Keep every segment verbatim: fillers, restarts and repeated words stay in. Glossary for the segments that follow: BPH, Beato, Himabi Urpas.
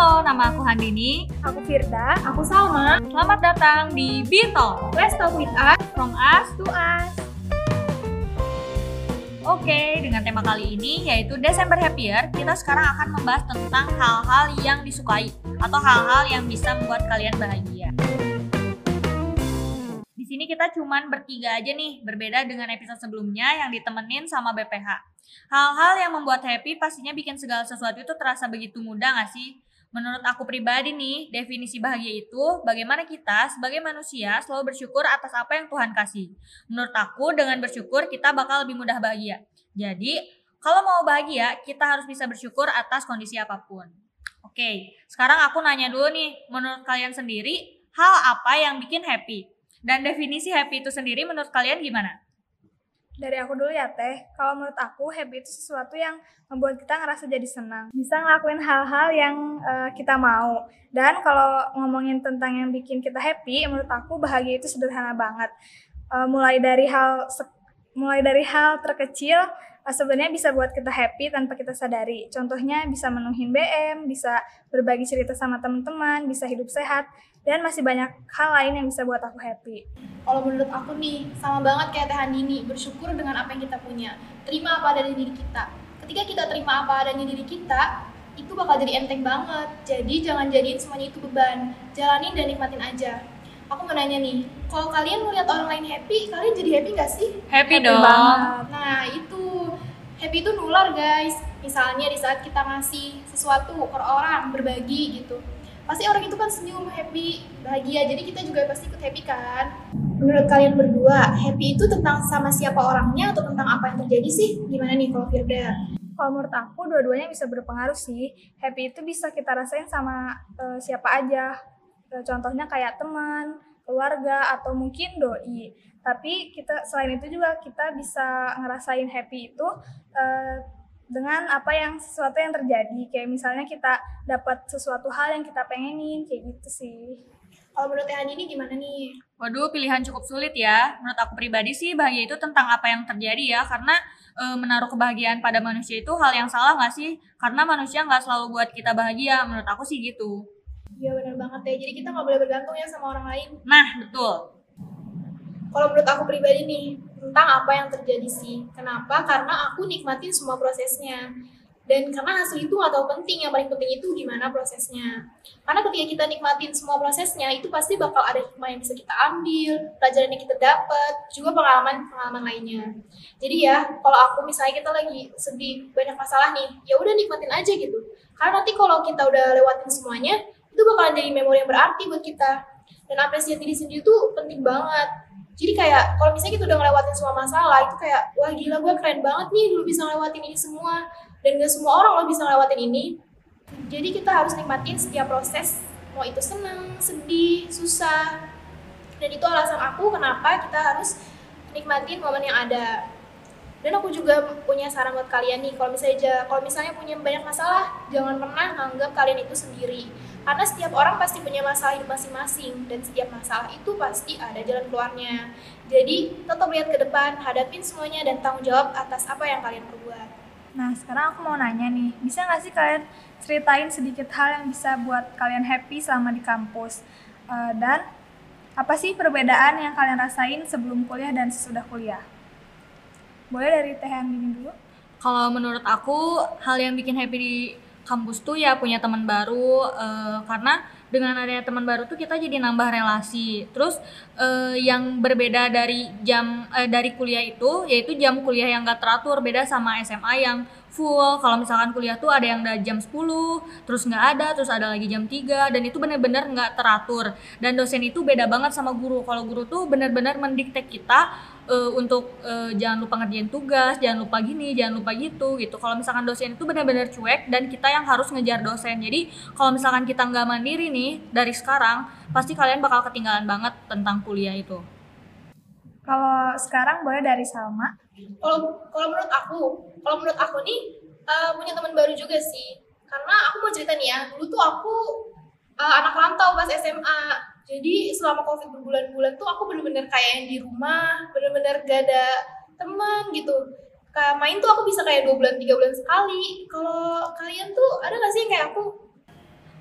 Halo, nama aku Handini. Aku Firda. Aku Salma. Selamat datang di Beato. Let's talk with us, from us to us. Oke, dengan tema kali ini yaitu Desember Happier, kita sekarang akan membahas tentang hal-hal yang disukai atau hal-hal yang bisa membuat kalian bahagia. Di sini kita cuman bertiga aja nih, berbeda dengan episode sebelumnya yang ditemenin sama B P H. Hal-hal yang membuat happy pastinya bikin segala sesuatu itu terasa begitu mudah gak sih? Menurut aku pribadi nih, definisi bahagia itu bagaimana kita sebagai manusia selalu bersyukur atas apa yang Tuhan kasih. Menurut aku dengan bersyukur kita bakal lebih mudah bahagia. Jadi kalau mau bahagia kita harus bisa bersyukur atas kondisi apapun. Oke, sekarang aku nanya dulu nih, menurut kalian sendiri hal apa yang bikin happy? Dan definisi happy itu sendiri menurut kalian gimana? Dari aku dulu ya teh, kalau menurut aku happy itu sesuatu yang membuat kita ngerasa jadi senang. Bisa ngelakuin hal-hal yang uh, kita mau. Dan kalau ngomongin tentang yang bikin kita happy, menurut aku bahagia itu sederhana banget. Uh, mulai dari hal mulai dari hal terkecil uh, sebenarnya bisa buat kita happy tanpa kita sadari. Contohnya bisa menuhin B M, bisa berbagi cerita sama teman-teman, bisa hidup sehat. Dan masih banyak hal lain yang bisa buat aku happy. Kalau menurut aku nih, sama banget kayak Teh Handini, bersyukur dengan apa yang kita punya. Terima apa adanya diri kita. Ketika kita terima apa adanya diri kita, itu bakal jadi enteng banget. Jadi jangan jadiin semuanya itu beban. Jalanin dan nikmatin aja. Aku mau nanya nih, kalau kalian melihat orang lain happy, kalian jadi happy gak sih? Happy, happy dong. Banget. Nah itu, happy itu nular guys. Misalnya di saat kita ngasih sesuatu ke orang, berbagi gitu. Pasti orang itu kan senyum, happy, bahagia, jadi kita juga pasti ikut happy kan? Menurut kalian berdua, happy itu tentang sama siapa orangnya atau tentang apa yang terjadi sih? Gimana nih kalau Firda? Kalau menurut aku dua-duanya bisa berpengaruh sih. Happy itu bisa kita rasain sama uh, siapa aja. Contohnya kayak teman, keluarga, atau mungkin doi. Tapi kita selain itu juga kita bisa ngerasain happy itu uh, dengan apa yang sesuatu yang terjadi, kayak misalnya kita dapat sesuatu hal yang kita pengenin, kayak gitu sih. Kalau menurut Teh Handini gimana nih? Waduh, pilihan cukup sulit ya. Menurut aku pribadi sih bahagia itu tentang apa yang terjadi ya, karena e, menaruh kebahagiaan pada manusia itu hal yang salah nggak sih? Karena manusia nggak selalu buat kita bahagia, menurut aku sih gitu. Iya benar banget ya, jadi kita nggak boleh bergantung ya sama orang lain. Nah, betul. Kalau menurut aku pribadi nih, tentang apa yang terjadi sih. Kenapa? Karena aku nikmatin semua prosesnya. Dan karena hasil itu gak tau penting, yang paling penting itu gimana prosesnya. Karena ketika kita nikmatin semua prosesnya, itu pasti bakal ada hikmah yang bisa kita ambil, pelajaran yang kita dapat, juga pengalaman-pengalaman lainnya. Jadi ya, kalau aku misalnya kita lagi sedih, banyak masalah nih, ya udah nikmatin aja gitu. Karena nanti kalau kita udah lewatin semuanya, itu bakalan jadi memori yang berarti buat kita. Dan apresiasi diri sendiri itu penting banget. Jadi kayak kalau misalnya kita udah ngelewatin semua masalah, itu kayak, wah gila gue keren banget nih dulu bisa ngelewatin ini semua. Dan gak semua orang lo bisa ngelewatin ini. Jadi kita harus nikmatin setiap proses, mau itu senang, sedih, susah. Dan itu alasan aku kenapa kita harus nikmatin momen yang ada. Dan aku juga punya saran buat kalian nih, kalau misalnya, kalau misalnya punya banyak masalah, jangan pernah anggap kalian itu sendiri. Karena setiap orang pasti punya masalah hidup masing-masing, dan setiap masalah itu pasti ada jalan keluarnya. Jadi tetap lihat ke depan, hadapin semuanya, dan tanggung jawab atas apa yang kalian perbuat. Nah sekarang aku mau nanya nih, bisa gak sih kalian ceritain sedikit hal yang bisa buat kalian happy selama di kampus? Uh, dan apa sih perbedaan yang kalian rasain sebelum kuliah dan sesudah kuliah? Boleh dari Teh Handini dulu? Kalau menurut aku, hal yang bikin happy di kampus tuh ya punya teman baru, e, karena dengan adanya teman baru tuh kita jadi nambah relasi. Terus e, yang berbeda dari jam e, dari kuliah itu yaitu jam kuliah yang gak teratur, beda sama S M A yang full. Kalau misalkan kuliah tuh ada yang dari jam sepuluh, terus gak ada, terus ada lagi jam tiga, dan itu benar-benar gak teratur. Dan dosen itu beda banget sama guru. Kalau guru tuh benar-benar mendikte kita e, untuk e, jangan lupa ngerjain tugas, jangan lupa gini, jangan lupa gitu gitu. Kalau misalkan dosen itu benar-benar cuek dan kita yang harus ngejar dosen. Jadi kalau misalkan kita gak mandiri nih dari sekarang, pasti kalian bakal ketinggalan banget tentang kuliah itu. Kalau sekarang boleh dari Salma. Kalau kalau menurut aku, kalau menurut aku nih uh, punya teman baru juga sih. Karena aku mau cerita nih ya, dulu tuh aku uh, anak rantau pas S M A. Jadi selama Covid berbulan-bulan tuh aku bener-bener kayak yang di rumah, bener-bener gak ada teman gitu. Kayak main tuh aku bisa kayak dua bulan, tiga bulan sekali. Kalau kalian tuh ada nggak sih kayak aku?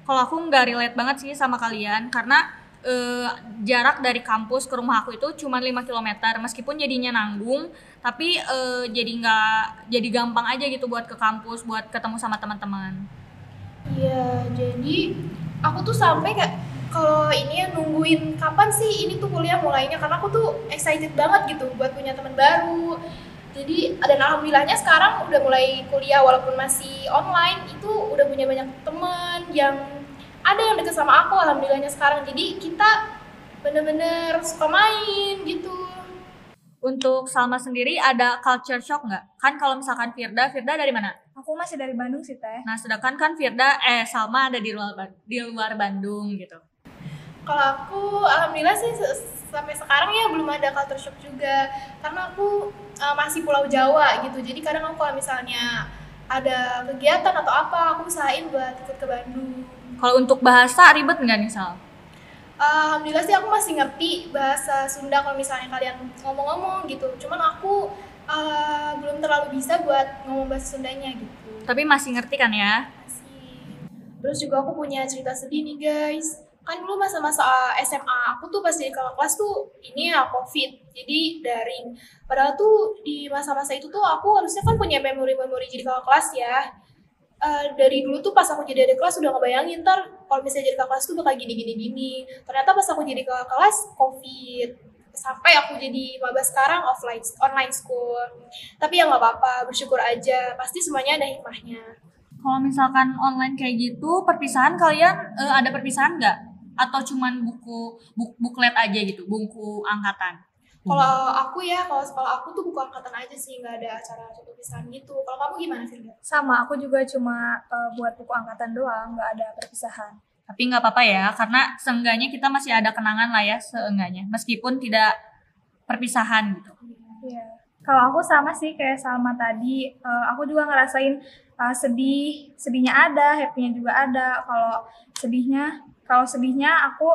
kalau aku nggak relate banget sih sama kalian, karena e, jarak dari kampus ke rumah aku itu cuma lima kilometer, meskipun jadinya nanggung, tapi e, jadi nggak jadi gampang aja gitu buat ke kampus, buat ketemu sama teman-teman. Iya, jadi aku tuh sampai kayak kalau ini ya nungguin kapan sih ini tuh kuliah mulainya, karena aku tuh excited banget gitu buat punya teman baru. Jadi dan alhamdulillahnya sekarang udah mulai kuliah walaupun masih online, itu udah punya banyak teman yang ada yang deket sama aku alhamdulillahnya sekarang. Jadi kita bener-bener suka main gitu. Untuk Salma sendiri ada culture shock nggak? Kan kalau misalkan Firda, Firda dari mana? Aku masih dari Bandung sih Teh. Nah sedangkan kan Firda, eh Salma ada di luar, di luar Bandung gitu. Kalau aku alhamdulillah sih sampai sekarang ya belum ada culture shock juga, karena aku uh, masih Pulau Jawa gitu. Jadi kadang aku kalau misalnya ada kegiatan atau apa aku usahain buat ikut ke Bandung. Kalau untuk bahasa ribet nggak nih Sal? Uh, alhamdulillah sih aku masih ngerti bahasa Sunda kalau misalnya kalian ngomong-ngomong gitu. Cuman aku uh, belum terlalu bisa buat ngomong bahasa Sundanya gitu. Tapi masih ngerti kan ya? Masih. Terus juga aku punya cerita sedih nih guys. Kan dulu masa-masa S M A aku tuh pas jadi kakak kelas tuh ini ya COVID, jadi daring. Padahal tuh di masa-masa itu tuh aku harusnya kan punya memori-memori jadi kakak kelas ya. Uh, dari dulu tuh pas aku jadi adik kelas udah ngebayangin ntar kalau misalnya jadi kakak kelas tuh bakal gini-gini-gini. Ternyata pas aku jadi kakak kelas COVID, sampai aku jadi maba sekarang offline online school. Tapi ya nggak apa-apa, bersyukur aja. Pasti semuanya ada hikmahnya. Kalau misalkan online kayak gitu, perpisahan kalian uh, ada perpisahan nggak? Atau cuman buku buk, buklet aja gitu, buku angkatan? Kalau aku ya, kalau sekolah aku tuh buku angkatan aja sih, nggak ada acara perpisahan gitu. Kalau kamu gimana sih? Sama, aku juga cuma uh, buat buku angkatan doang, nggak ada perpisahan. Tapi nggak apa-apa ya, karena seenggaknya kita masih ada kenangan lah ya, seenggaknya. Meskipun tidak perpisahan gitu. Iya. Yeah. Kalau aku sama sih kayak Salma tadi, uh, aku juga ngerasain uh, sedih, sedihnya ada, happy-nya juga ada. Kalau sedihnya, kalau sedihnya aku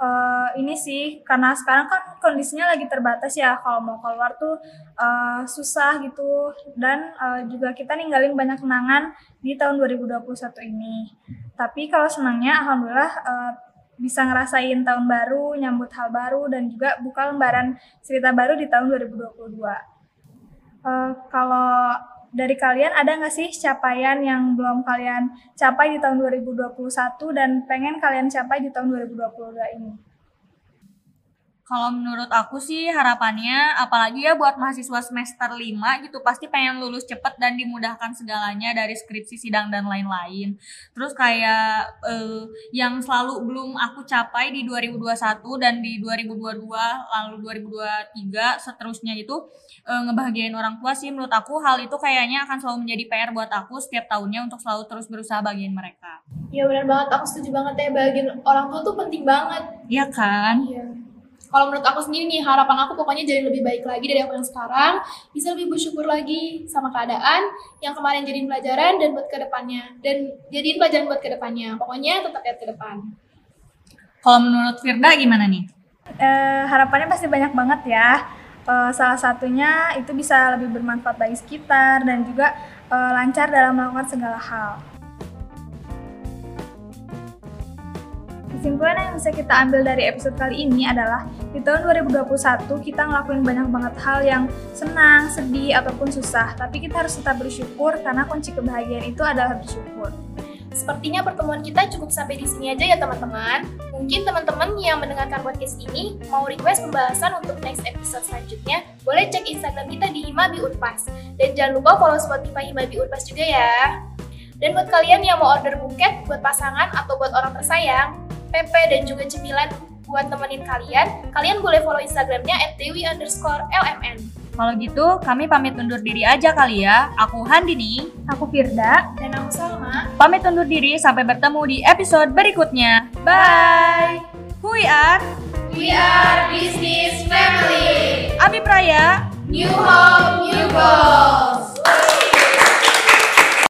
uh, ini sih, karena sekarang kan kondisinya lagi terbatas ya, kalau mau keluar tuh uh, susah gitu. Dan uh, juga kita ninggalin banyak kenangan di tahun dua ribu dua puluh satu ini. Tapi kalau senangnya alhamdulillah uh, bisa ngerasain tahun baru, nyambut hal baru, dan juga buka lembaran cerita baru di tahun dua ribu dua puluh dua. Uh, kalau dari kalian ada nggak sih capaian yang belum kalian capai di tahun dua ribu dua puluh satu dan pengen kalian capai di tahun dua ribu dua puluh dua ini? Kalau menurut aku sih harapannya, apalagi ya buat mahasiswa semester lima gitu, pasti pengen lulus cepat dan dimudahkan segalanya dari skripsi, sidang, dan lain-lain. Terus kayak uh, yang selalu belum aku capai di dua ribu dua puluh satu dan di dua ribu dua puluh dua lalu dua ribu dua puluh tiga seterusnya itu, Uh, ngebahagiain orang tua sih menurut aku. Hal itu kayaknya akan selalu menjadi P R buat aku setiap tahunnya untuk selalu terus berusaha bagiin mereka. Iya benar banget, aku setuju banget ya, bagiin orang tua tuh penting banget. Iya kan? Iya. Kalau menurut aku sendiri nih, harapan aku pokoknya jadi lebih baik lagi dari aku yang sekarang, bisa lebih bersyukur lagi sama keadaan yang kemarin jadiin pelajaran dan buat kedepannya, dan jadiin pelajaran buat kedepannya. Pokoknya tetap lihat ke depan. Kalau menurut Firda gimana nih? Uh, harapannya pasti banyak banget ya. Uh, salah satunya itu bisa lebih bermanfaat bagi sekitar dan juga uh, lancar dalam melakukan segala hal. Kesimpulan yang bisa kita ambil dari episode kali ini adalah di tahun dua ribu dua puluh satu kita ngelakuin banyak banget hal yang senang, sedih, ataupun susah. Tapi kita harus tetap bersyukur karena kunci kebahagiaan itu adalah bersyukur. Sepertinya pertemuan kita cukup sampai di sini aja ya teman-teman. Mungkin teman-teman yang mendengarkan podcast ini mau request pembahasan untuk next episode selanjutnya, boleh cek Instagram kita di Himabi Urpas. Dan jangan lupa follow Spotify Himabi Urpas juga ya. Dan buat kalian yang mau order buket buat pasangan atau buat orang tersayang, pempek dan juga cemilan buat temenin kalian, kalian boleh follow Instagramnya at mtw underscore lmn. Kalau gitu kami pamit undur diri aja kali ya. Aku Handini, aku Firda, dan aku Salma. Pamit undur diri, sampai bertemu di episode berikutnya. Bye. We are We are Business Family. Abi Praya. New Home New Goal.